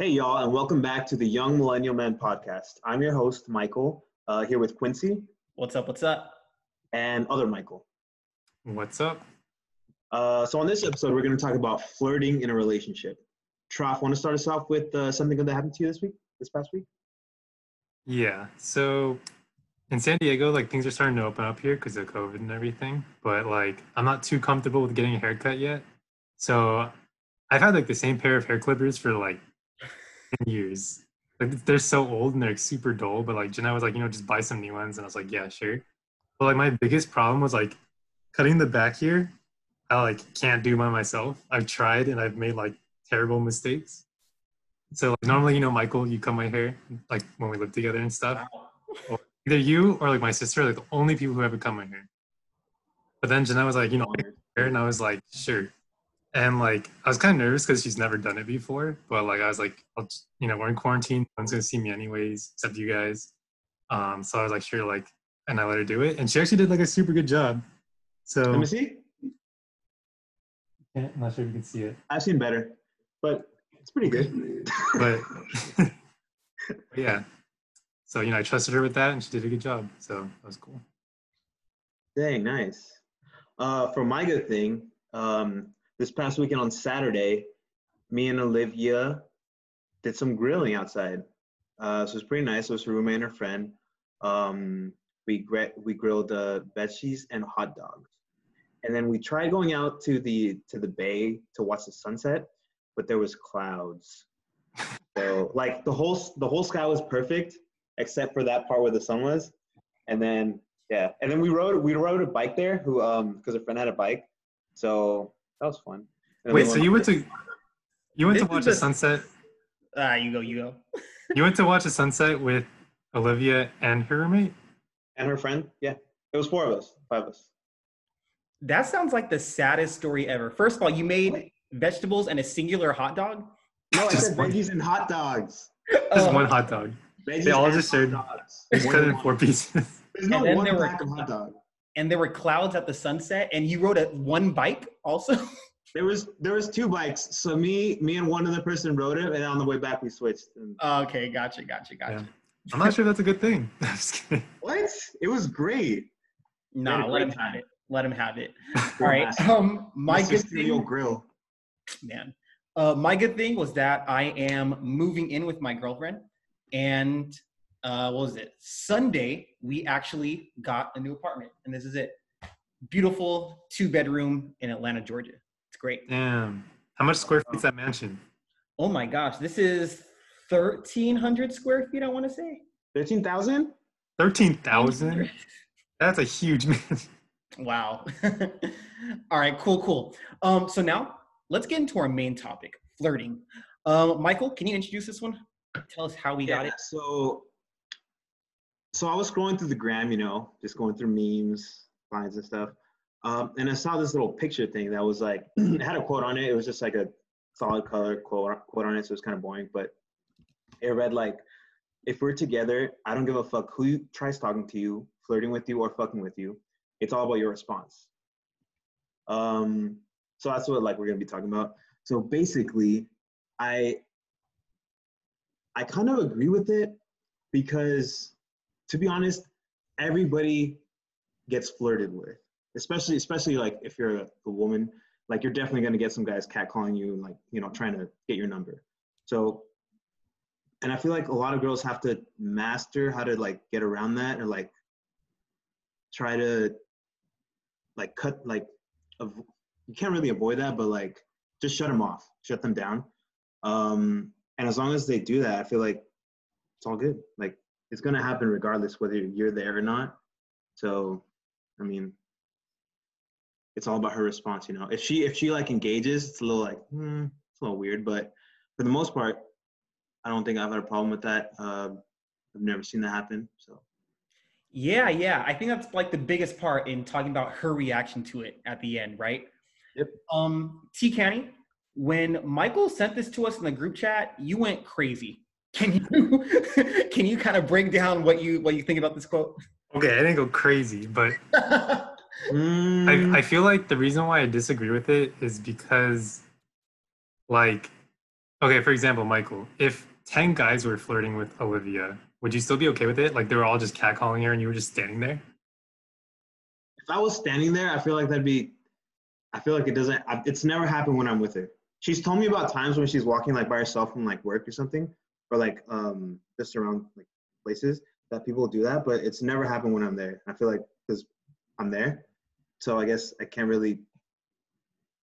Hey, y'all, and welcome back to the Young Millennial Men podcast. I'm your host, Michael, here with Quincy. What's up, what's up? And other Michael. What's up? So on this episode, we're going to talk about flirting in a relationship. Troff, want to start us off with something that happened to you this past week? Yeah, so in San Diego, like, things are starting to open up here because of COVID and everything. But, like, I'm not too comfortable with getting a haircut yet. So I've had, like, the same pair of hair clippers for, like, 10 years. Like, they're so old and they're like super dull, but like Jenna was like, you know, just buy some new ones, and I was like, yeah, sure. But like my biggest problem was like cutting the back here. I like can't do by myself. I've tried and I've made like terrible mistakes. So like, normally, you know, Michael, you cut my hair like when we lived together and stuff. Wow. Either you or like my sister are like the only people who ever cut my hair. But then Jenna was like, you know, and I was like, sure. And, like, I was kind of nervous because she's never done it before. But, like, I was like, you know, we're in quarantine. No one's going to see me anyways, except you guys. So I was like, sure, like, and I let her do it. And she actually did, like, a super good job. So let me see. Yeah, I'm not sure if you can see it. I've seen better. But it's pretty good. But yeah. So, you know, I trusted her with that, and she did a good job. So that was cool. Dang, nice. For my good thing, this past weekend on Saturday, me and Olivia did some grilling outside. So it was pretty nice. It was her roommate and her friend. We grilled veggies and hot dogs. And then we tried going out to the bay to watch the sunset, but there was clouds. So like the whole sky was perfect except for that part where the sun was. And then yeah, and then we rode a bike there because a friend had a bike. So that was fun. Wait, so you went to watch a sunset? You go. You went to watch a sunset with Olivia and her roommate? And her friend, yeah. It was five of us. That sounds like the saddest story ever. First of all, you made vegetables and a singular hot dog? No, I said veggies and hot dogs. Just one hot dog. They all just shared dogs. It's cut in four pieces. There's no one pack of hot dog. And there were clouds at the sunset, and you rode one bike also? There was two bikes. So me and one other person rode it, and on the way back we switched. Okay, gotcha. Yeah. I'm not sure that's a good thing. I'm just kidding. What? It was great. Nah, let him have it. All right. My good thing. Grill. Man. My good thing was that I am moving in with my girlfriend, and what was it? Sunday, we actually got a new apartment, and this is it. Beautiful 2-bedroom in Atlanta, Georgia. It's great. Damn. How much square feet is that mansion? Oh my gosh. This is 1,300 square feet, I want to say. 13,000? 13,000? That's a huge mansion. Wow. All right, cool. So now let's get into our main topic, flirting. Michael, can you introduce this one? Tell us how we got it. So I was scrolling through the gram, you know, just going through memes, finds and stuff. And I saw this little picture thing that was like, it had a quote on it. It was just like a solid color quote on it. So it was kind of boring, but it read like, if we're together, I don't give a fuck who tries talking to you, flirting with you, or fucking with you. It's all about your response. So that's what like we're going to be talking about. So basically, I kind of agree with it because, to be honest, everybody gets flirted with, especially like if you're a woman, like you're definitely going to get some guys catcalling you and like, you know, trying to get your number. So, and I feel like a lot of girls have to master how to like get around that or like try to like cut, like you can't really avoid that, but like just shut them down. And as long as they do that, I feel like it's all good. Like, it's going to happen regardless whether you're there or not. So, I mean, it's all about her response, you know. If she like engages, it's a little like, it's a little weird. But for the most part, I don't think I've had a problem with that. I've never seen that happen. So. Yeah. I think that's like the biggest part in talking about her reaction to it at the end, right? Yep. T. Canny, when Michael sent this to us in the group chat, you went crazy. Can you kind of break down what you think about this quote? Okay, I didn't go crazy, but I feel like the reason why I disagree with it is because, like, Okay, for example, Michael, if 10 guys were flirting with Olivia, would you still be okay with it? Like, they were all just catcalling her and you were just standing there? If I was standing there, I feel like it's never happened when I'm with her. She's told me about times when she's walking like by herself from like work or something, or like just around like places that people do that, but it's never happened when I'm there. I feel like because I'm there, so I guess I can't really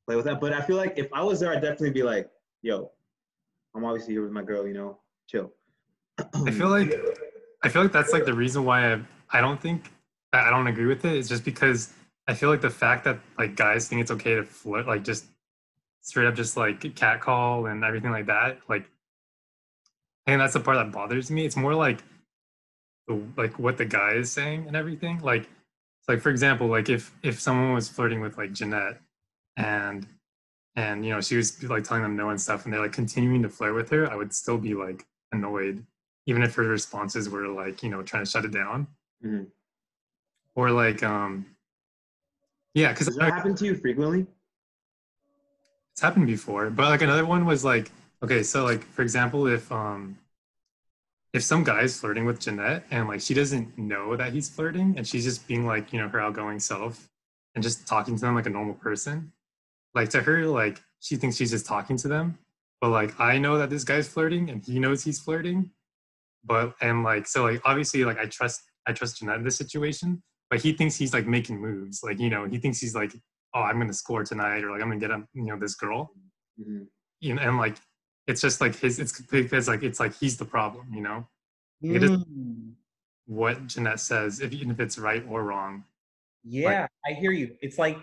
play with that. But I feel like if I was there, I'd definitely be like, yo, I'm obviously here with my girl, you know, chill. I feel like that's like the reason why I don't agree with it. It's just because I feel like the fact that like guys think it's okay to flirt, like just straight up just like catcall and everything like that, like, and that's the part that bothers me. It's more like what the guy is saying and everything. Like, it's like, for example, like if someone was flirting with like Jeanette and you know, she was like telling them no and stuff, and they're like continuing to flirt with her, I would still be like annoyed, even if her responses were like, you know, trying to shut it down. Mm-hmm. Or like, yeah, because that happened to you frequently? It's happened before, but like another one was like, okay, so like for example, if some guy's flirting with Jeanette and like she doesn't know that he's flirting and she's just being like, you know, her outgoing self and just talking to them like a normal person, like to her, like she thinks she's just talking to them, but like I know that this guy's flirting and he knows he's flirting, but and like so like obviously like I trust Jeanette in this situation, but he thinks he's like making moves, like, you know, he thinks he's like, oh, I'm gonna score tonight, or like I'm gonna get him, you know, this girl, mm-hmm. You know, and like it's just like it's like he's the problem, you know. Mm. It is what Jeanette says, even if it's right or wrong. Yeah, like, I hear you. It's like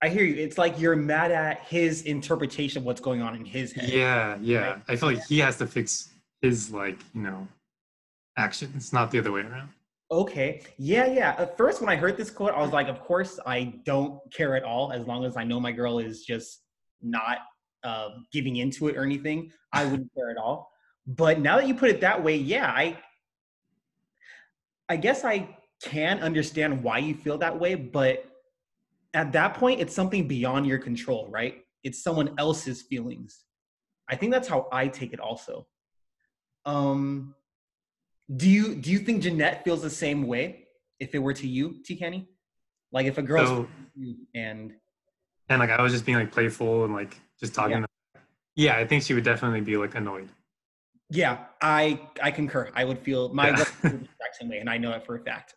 I hear you. It's like you're mad at his interpretation of what's going on in his head. Yeah. Right? I feel like he has to fix his, like, you know, action. It's not the other way around. Okay. Yeah. At first, when I heard this quote, I was like, of course, I don't care at all as long as I know my girl is just not giving into it or anything. I wouldn't care at all. But now that you put it that way, yeah, I guess I can understand why you feel that way, but at that point, it's something beyond your control, right? It's someone else's feelings. I think that's how I take it also. Do you think Jeanette feels the same way if it were to you, T. Kenny? Like if a girl's and like I was just being like playful and like just talking to her. Yeah, I think she would definitely be like annoyed. Yeah, I concur. I would feel my girlfriend the exact same way, and I know it for a fact.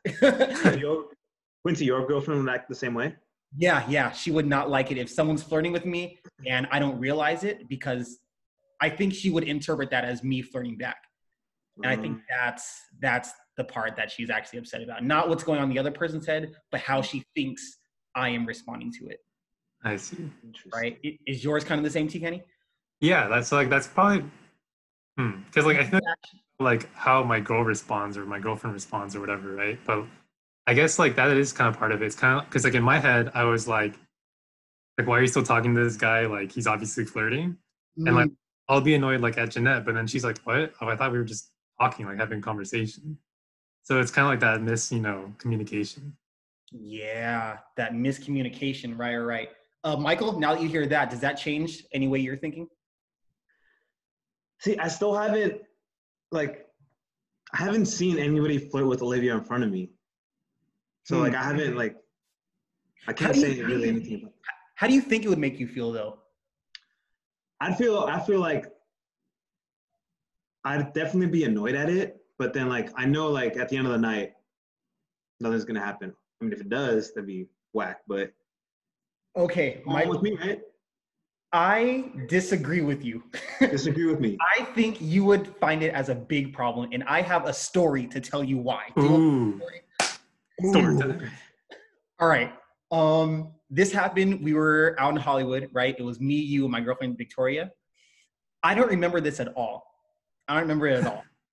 Quincy, your girlfriend would act the same way? Yeah, she would not like it if someone's flirting with me and I don't realize it, because I think she would interpret that as me flirting back. And I think that's the part that she's actually upset about. Not what's going on in the other person's head, but how she thinks I am responding to it. I see. Right? Is yours kind of the same, T. Kenny? Yeah, that's probably... Because, like, I think, like, how my girl responds or my girlfriend responds or whatever, right? But I guess, like, that is kind of part of it. It's kind of... Because, like, in my head, I was like, why are you still talking to this guy? Like, he's obviously flirting. Mm. And, like, I'll be annoyed, like, at Jeanette. But then she's like, what? Oh, I thought we were just... talking, like having conversation. So it's kind of like that communication. Yeah, that miscommunication, right. Michael, now that you hear that, does that change any way you're thinking? See, I still haven't, like, I haven't seen anybody flirt with Olivia in front of me. So, like, I haven't, like, I can't say really anything about it. How do you think it would make you feel, though? I feel like I'd definitely be annoyed at it, but then, like, I know, like, at the end of the night, nothing's going to happen. I mean, if it does, that'd be whack, but... Okay. With me, right? I disagree with you. Disagree with me. I think you would find it as a big problem, and I have a story to tell you why. Story. All right. This happened. We were out in Hollywood, right? It was me, you, and my girlfriend, Victoria. I don't remember it at all.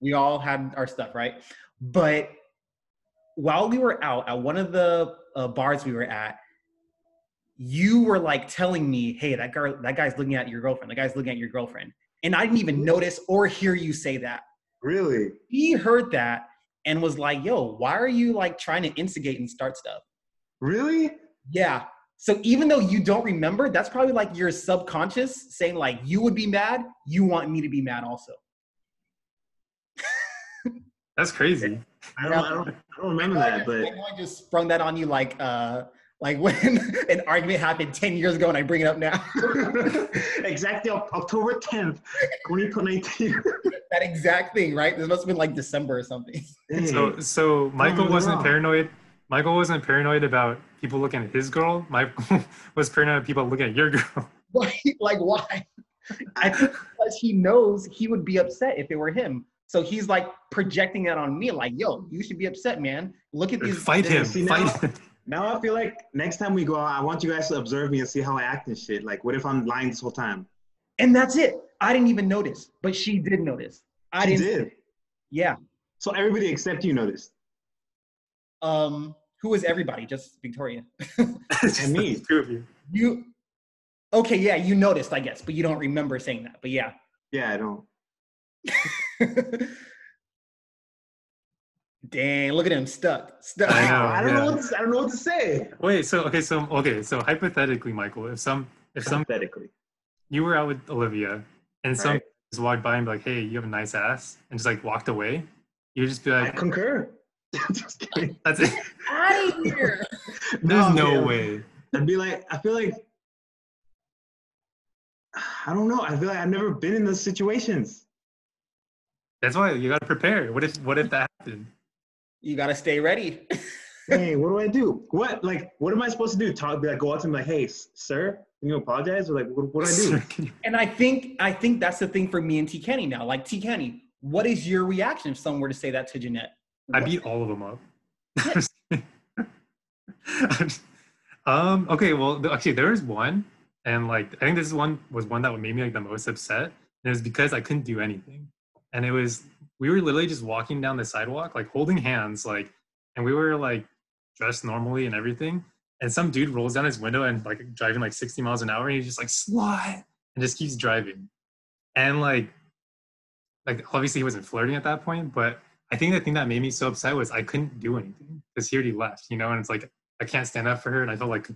We all had our stuff, right? But while we were out at one of the bars we were at, you were like telling me, hey, that guy's looking at your girlfriend. That guy's looking at your girlfriend. And I didn't even notice or hear you say that. Really? He heard that and was like, yo, why are you like trying to instigate and start stuff? Really? Yeah. So even though you don't remember, that's probably like your subconscious saying like, you would be mad, you want me to be mad also. That's crazy. I don't remember that, but I just sprung that on you like when an argument happened 10 years ago and I bring it up now. Exactly, October 10th, 2019. That exact thing, right? This must have been like December or something. So Michael wasn't paranoid. Michael wasn't paranoid about people looking at his girl. Michael was paranoid about people looking at your girl. Like why? I think because he knows he would be upset if it were him. So he's like projecting that on me, like, yo, you should be upset, man. Look at these. Fight him. Now I feel like next time we go out, I want you guys to observe me and see how I act and shit. Like, what if I'm lying this whole time? And that's it. I didn't even notice, but she did notice. She did. Yeah. So everybody except you noticed. Who was everybody? Just Victoria. And me. Two of you. Okay, yeah, you noticed, I guess, but you don't remember saying that, but yeah. Yeah, I don't. Dang, look at him stuck. I don't know what to say. Wait, so hypothetically, Michael, if some hypothetically, you were out with Olivia and right. Some just walked by and be like, hey, you have a nice ass, and just like walked away, you would just be like, I concur. Just kidding. That's it. Out of here. There's no way. I'd be like, I feel like I don't know. I feel like I've never been in those situations. That's why you gotta prepare. What if that happened? You gotta stay ready. Hey, what do I do? What am I supposed to do? Go out to him like, hey, sir, can you apologize? Or like, what do I do? And I think that's the thing for me and T. Kenny now. Like, T. Kenny, what is your reaction if someone were to say that to Jeanette? I beat all of them up. Yes. Okay. Well, actually, there was one, and like I think this one was one that made me like the most upset, and it was because I couldn't do anything. And it was, we were literally just walking down the sidewalk, like holding hands, like, and we were like dressed normally and everything. And some dude rolls down his window and like driving like 60 miles an hour. And he's just like, slut, and just keeps driving. And like obviously he wasn't flirting at that point, but I think the thing that made me so upset was I couldn't do anything because he already left, you know? And it's like, I can't stand up for her. And I felt like,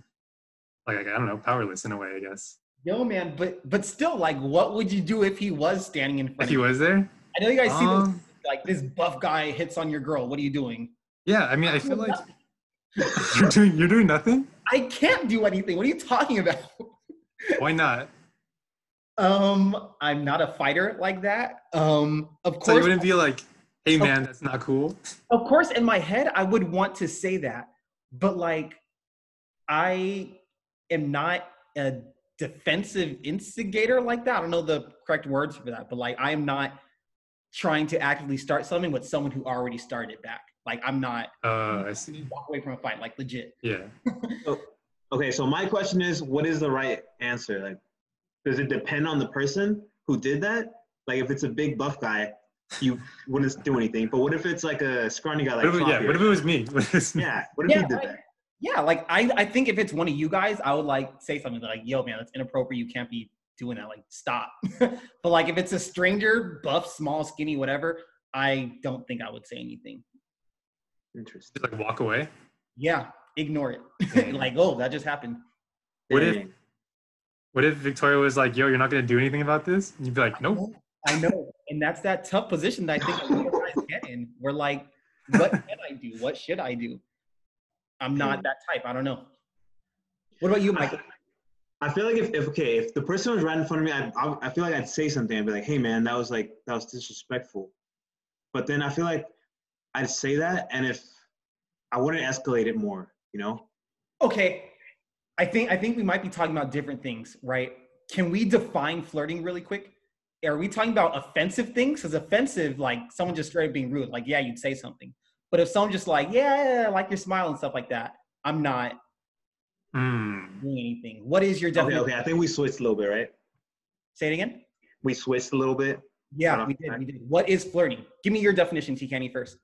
I don't know, powerless in a way, I guess. Yo, man, but still, like, what would you do if he was standing in front of you? If he was there? I know you guys see this, like, this buff guy hits on your girl. What are you doing? Yeah, I mean, I feel like you're doing nothing? I can't do anything. What are you talking about? Why not? I'm not a fighter like that. Of course. So you wouldn't be like, hey, man, that's not cool? Of course, in my head, I would want to say that. But, like, I am not a defensive instigator like that. I don't know the correct words for that. But, like, I am not trying to actively start something with someone who already started back. Like, I'm not I see. Walk away from a fight, like, legit. Yeah. Okay, so my question is, what is the right answer? Like, does it depend on the person who did that? Like, if it's a big buff guy, you wouldn't do anything. But what if it's like a scrawny guy? Like, what if it was me? Yeah, what if you did that? Yeah, like, I think if it's one of you guys, I would, like, say something like, yo, man, that's inappropriate. You can't be doing that, like, stop. But like if it's a stranger, buff, small, skinny, whatever, I don't think I would say anything. Interesting. Like walk away? Yeah, ignore it. Like, oh, that just happened. What if Victoria was like, yo, you're not gonna do anything about this? And you'd be like, nope. I know. And that's that tough position that I think a lot of guys get in. We're like, what can I do? What should I do? I'm not that type. I don't know. What about you, Michael? I feel like if the person was right in front of me, I feel like I'd say something. I'd be like, hey, man, that was disrespectful. But then I feel like I'd say that, and if I wouldn't escalate it more, you know? Okay. I think we might be talking about different things, right? Can we define flirting really quick? Are we talking about offensive things? Because offensive, like someone just straight up being rude, like, yeah, you'd say something. But if someone just like, yeah, like your smile and stuff like that, I'm not doing anything. What is your definition? Okay, I think we switched a little bit, right? Say it again? We switched a little bit. Yeah, we did. What is flirting? Give me your definition, T. Kenny, first.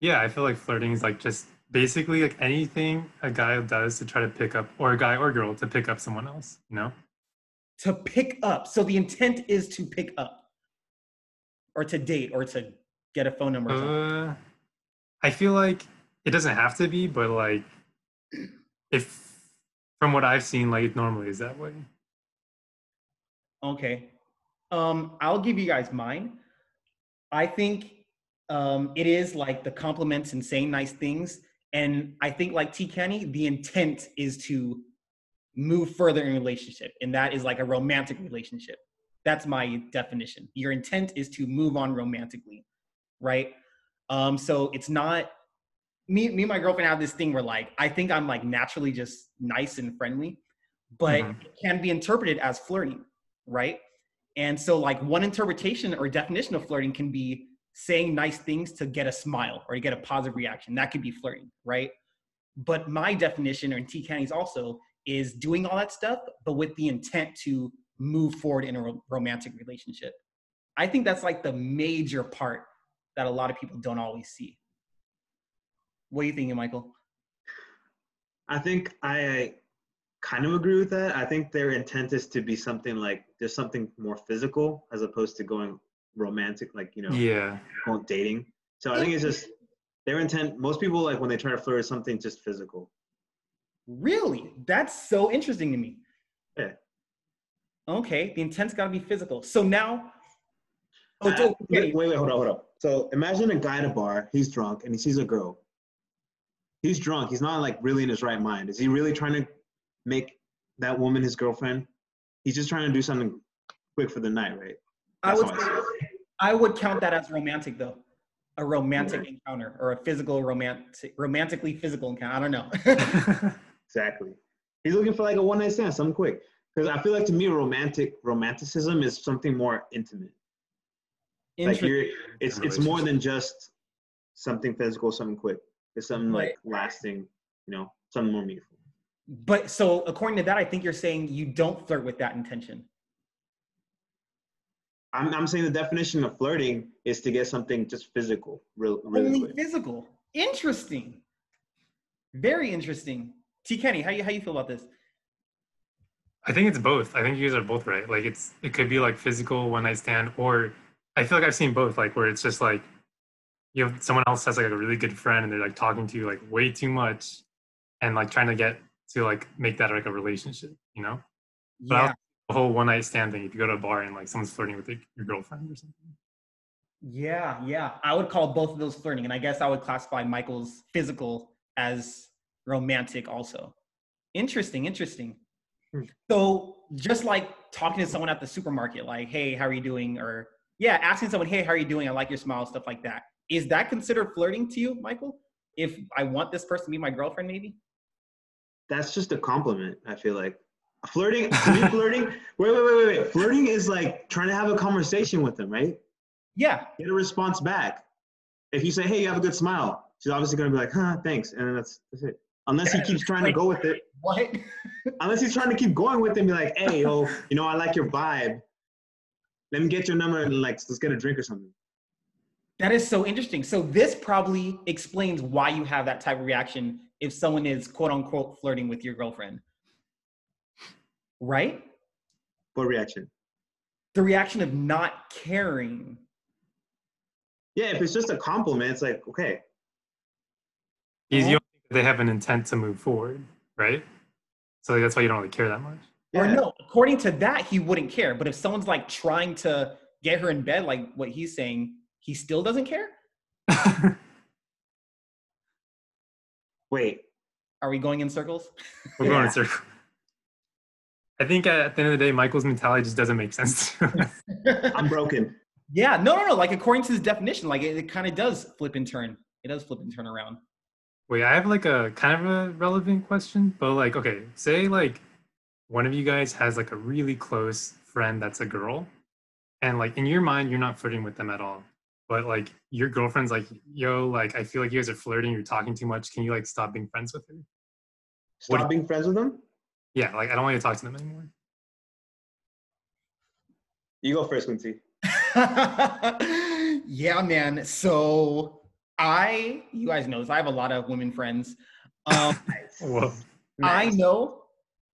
Yeah, I feel like flirting is like just basically like anything a guy does to try to pick up, or a guy or girl to pick up someone else, you know? To pick up. So the intent is to pick up or to date or to get a phone number. Or something. I feel like it doesn't have to be, but like if From what I've seen, like, it normally is that way. Okay. I'll give you guys mine. I think it is like the compliments and saying nice things. And I think, like T. Kenny, the intent is to move further in a relationship. And that is like a romantic relationship. That's my definition. Your intent is to move on romantically, right? So it's not, me and my girlfriend have this thing where, like, I think I'm like naturally just nice and friendly, but it can be interpreted as flirting, right? And so, like, one interpretation or definition of flirting can be saying nice things to get a smile or to get a positive reaction. That could be flirting, right? But my definition, or in T. Kenny's also, is doing all that stuff, but with the intent to move forward in a romantic relationship. I think that's like the major part that a lot of people don't always see. What are you thinking, Michael? I think I kind of agree with that. I think their intent is to be something like, there's something more physical as opposed to going romantic, like, you know, going dating. So I think it's just their intent. Most people, like, when they try to flirt with something, just physical. Really? That's so interesting to me. Yeah. Okay, the intent's got to be physical. So now... Oh, wait, hold on. So imagine a guy at a bar, he's drunk, and he sees a girl. He's drunk. He's not, like, really in his right mind. Is he really trying to make that woman his girlfriend? He's just trying to do something quick for the night, right? I would count that as romantic, though. A romantic encounter, or a physical romantically physical encounter. I don't know. Exactly. He's looking for, like, a one-night stand, something quick. Because I feel like, to me, romanticism is something more intimate. Like, it's more than just something physical, something quick. It's something like lasting, you know, something more meaningful. But so according to that, I think you're saying you don't flirt with that intention. I'm saying the definition of flirting is to get something just physical, really physical. Interesting. Very interesting. T. Kenny, how you feel about this? I think it's both. I think you guys are both right. Like, it could be like physical, one night stand, or I feel like I've seen both, like, where it's just like, you know, someone else has like a really good friend and they're like talking to you like way too much and like trying to get to like make that like a relationship, you know? But yeah. The whole one night stand thing, if you go to a bar and like someone's flirting with your girlfriend or something. Yeah. I would call both of those flirting, and I guess I would classify Michael's physical as romantic also. Interesting. So just like talking to someone at the supermarket, like, hey, how are you doing? Or asking someone, hey, how are you doing? I like your smile, stuff like that. Is that considered flirting to you, Michael? If I want this person to be my girlfriend, maybe? That's just a compliment, I feel like. Flirting, to me, wait. Flirting is like trying to have a conversation with them, right? Yeah. Get a response back. If you say, hey, you have a good smile, she's obviously going to be like, huh, thanks. And then that's it. Unless he keeps trying to go with it. What? Unless he's trying to keep going with it and be like, hey, yo, you know, I like your vibe. Let me get your number and, like, let's get a drink or something. That is so interesting. So this probably explains why you have that type of reaction if someone is, quote unquote, flirting with your girlfriend. Right? What reaction? The reaction of not caring. Yeah, if it's just a compliment, it's like, okay. You don't think they have an intent to move forward, right? So that's why you don't really care that much. Yeah. Or no, according to that, he wouldn't care. But if someone's like trying to get her in bed, like what he's saying, he still doesn't care? Wait. Are we going in circles? We're going in circles. I think at the end of the day, Michael's mentality just doesn't make sense to us. I'm broken. Yeah, no. Like, according to his definition, like it kind of does flip and turn. It does flip and turn around. Wait, I have like a kind of a relevant question, but like, okay, say like one of you guys has like a really close friend that's a girl, and like in your mind, you're not flirting with them at all. But like your girlfriend's like, yo, like I feel like you guys are flirting. You're talking too much. Can you like stop being friends with her? Stop being friends with them? Yeah, like I don't want you to talk to them anymore. You go first, Quincy. Yeah, man. So you guys know this, I have a lot of women friends. Whoa. I know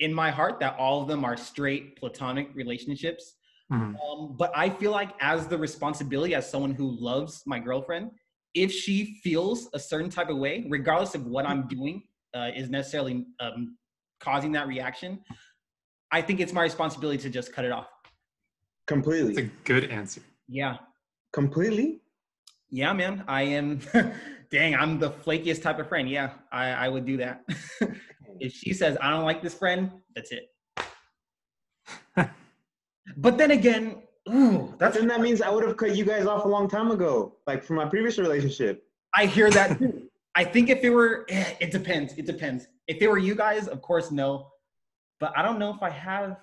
in my heart that all of them are straight platonic relationships. Mm-hmm. But I feel like as the responsibility, as someone who loves my girlfriend, if she feels a certain type of way, regardless of what I'm doing, is necessarily causing that reaction, I think it's my responsibility to just cut it off. Completely. That's a good answer. Yeah. Completely? Yeah, man. I am, dang, I'm the flakiest type of friend. Yeah, I would do that. If she says, I don't like this friend, that's it. But then again, ooh, then that means I would have cut you guys off a long time ago, like from my previous relationship. I hear that too. I think if it were, it depends. It depends. If it were you guys, of course, no. But I don't know if I have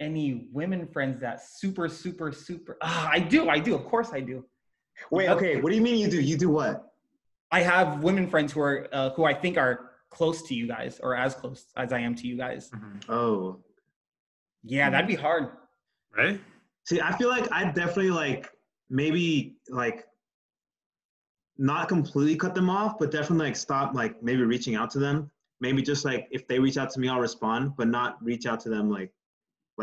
any women friends that super. I do. Of course I do. Wait, okay. What do you mean you do? You do what? I have women friends who are, who I think are close to you guys or as close as I am to you guys. Mm-hmm. Oh. Yeah, that'd be hard. Right? See, I feel like I definitely not completely cut them off, but definitely stop maybe reaching out to them. Maybe just if they reach out to me, I'll respond, but not reach out to them like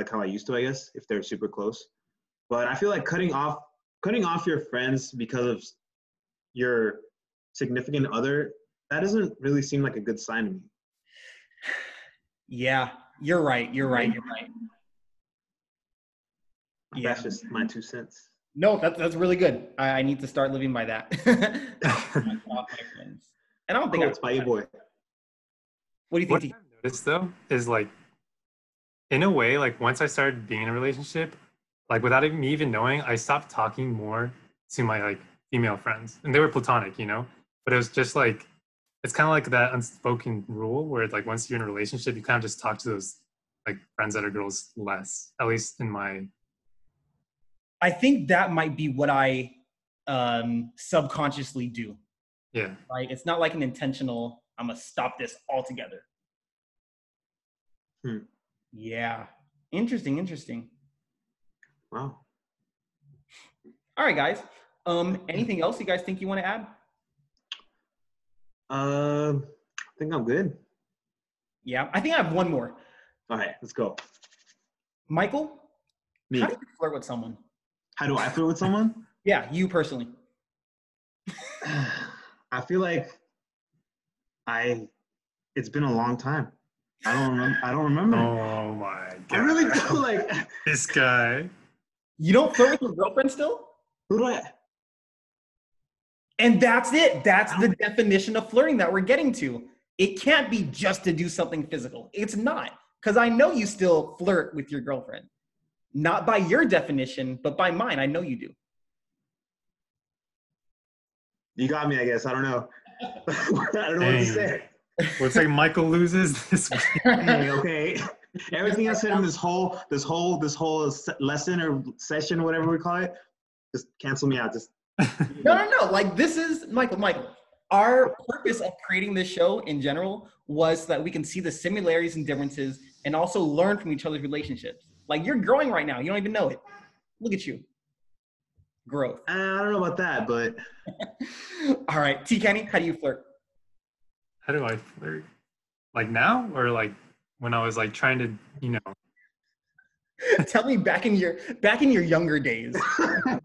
how I used to, I guess, if they're super close. But I feel like cutting off your friends because of your significant other, that doesn't really seem like a good sign to me. Yeah, you're right. Yeah. That's just my 2 cents. No, that's really good. I need to start living by that. And I don't think it's by your boy. What do you think? What I've noticed though is in a way, once I started being in a relationship, without me even knowing, I stopped talking more to my female friends, and they were platonic, But it was just it's kind of that unspoken rule where once you're in a relationship, you kind of just talk to those friends that are girls less. At least in my. I think that might be what I subconsciously do. Yeah. It's not an intentional, I'm going to stop this altogether. Hmm. Yeah. Interesting. Wow. All right, guys. Anything else you guys think you want to add? I think I'm good. Yeah. I think I have one more. All right, let's go. Michael, me. How do you flirt with someone? How do I feel with someone? Yeah, you personally. I feel like it's been a long time. I don't remember. Oh my God. I really feel this guy. You don't flirt with your girlfriend still? Who do I? And that's it. That's the definition of flirting that we're getting to. It can't be just to do something physical. It's not. Because I know you still flirt with your girlfriend. Not by your definition, but by mine. I know you do. You got me, I guess. I don't know. I don't know what to say. Let's say Michael loses this week. Okay. Everything I said in this whole lesson or session, whatever we call it, just cancel me out. Just No. This is Michael. Our purpose of creating this show in general was that we can see the similarities and differences and also learn from each other's relationships. You're growing right now. You don't even know it. Look at you. Growth. I don't know about that, but. All right. T. Kenny, how do you flirt? How do I flirt? Now or when I was trying to, Tell me back in your younger days.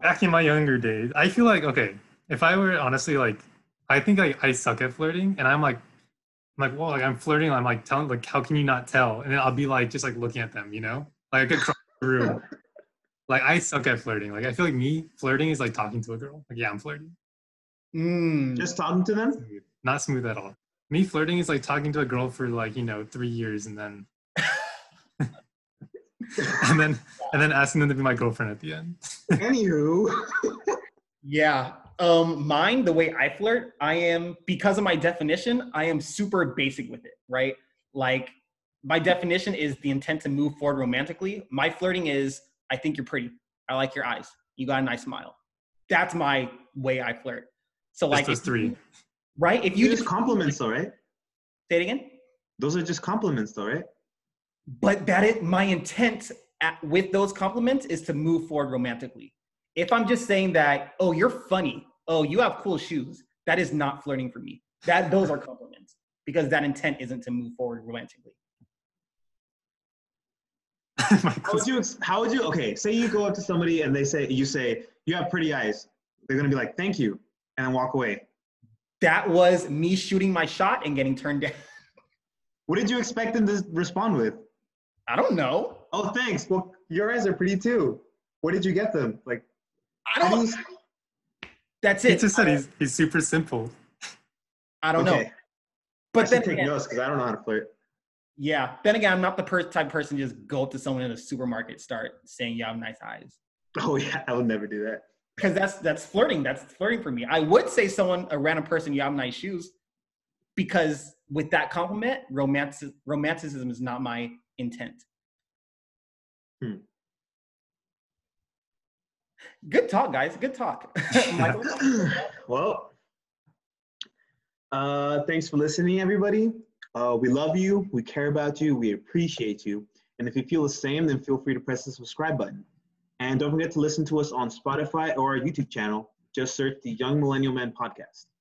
Back in my younger days. I feel okay, if I were honestly, I think I suck at flirting, and I'm I'm flirting. I'm telling, how can you not tell? And then I'll be just looking at them, across the room. I suck at flirting. I feel me flirting is talking to a girl. I'm flirting. Just talking to them? Not smooth at all. Me flirting is talking to a girl for 3 years and then and then asking them to be my girlfriend at the end. Anywho. Yeah. Mine, the way I flirt, because of my definition, I am super basic with it, right? My definition is the intent to move forward romantically. My flirting is, I think you're pretty. I like your eyes. You got a nice smile. That's my way I flirt. So those three. Right? If you just compliments though, right? Say it again? Those are just compliments though, right? But that is my intent with those compliments is to move forward romantically. If I'm just saying that, oh, you're funny. Oh, you have cool shoes. That is not flirting for me. Those are compliments because that intent isn't to move forward romantically. How would you okay, say you go up to somebody and you say you have pretty eyes, they're gonna be like thank you and then walk away. That was me shooting my shot and getting turned down. What did you expect them to respond with? I don't know. Oh, thanks. Well, your eyes are pretty too. What did you get them? Like, I don't. That's it. He just said he's super simple. I don't know. But I then take notes because I don't know how to flirt. Yeah. Then again, I'm not the type of person to just go up to someone in a supermarket, start saying, "You have nice eyes." Oh yeah, I would never do that. Because that's flirting. That's flirting for me. I would say a random person, "You have nice shoes," because with that compliment, romanticism is not my intent. Hmm. Good talk, guys. Good talk. Michael? Well, thanks for listening, everybody. We love you. We care about you. We appreciate you. And if you feel the same, then feel free to press the subscribe button. And don't forget to listen to us on Spotify or our YouTube channel. Just search the Young Millennial Men Podcast.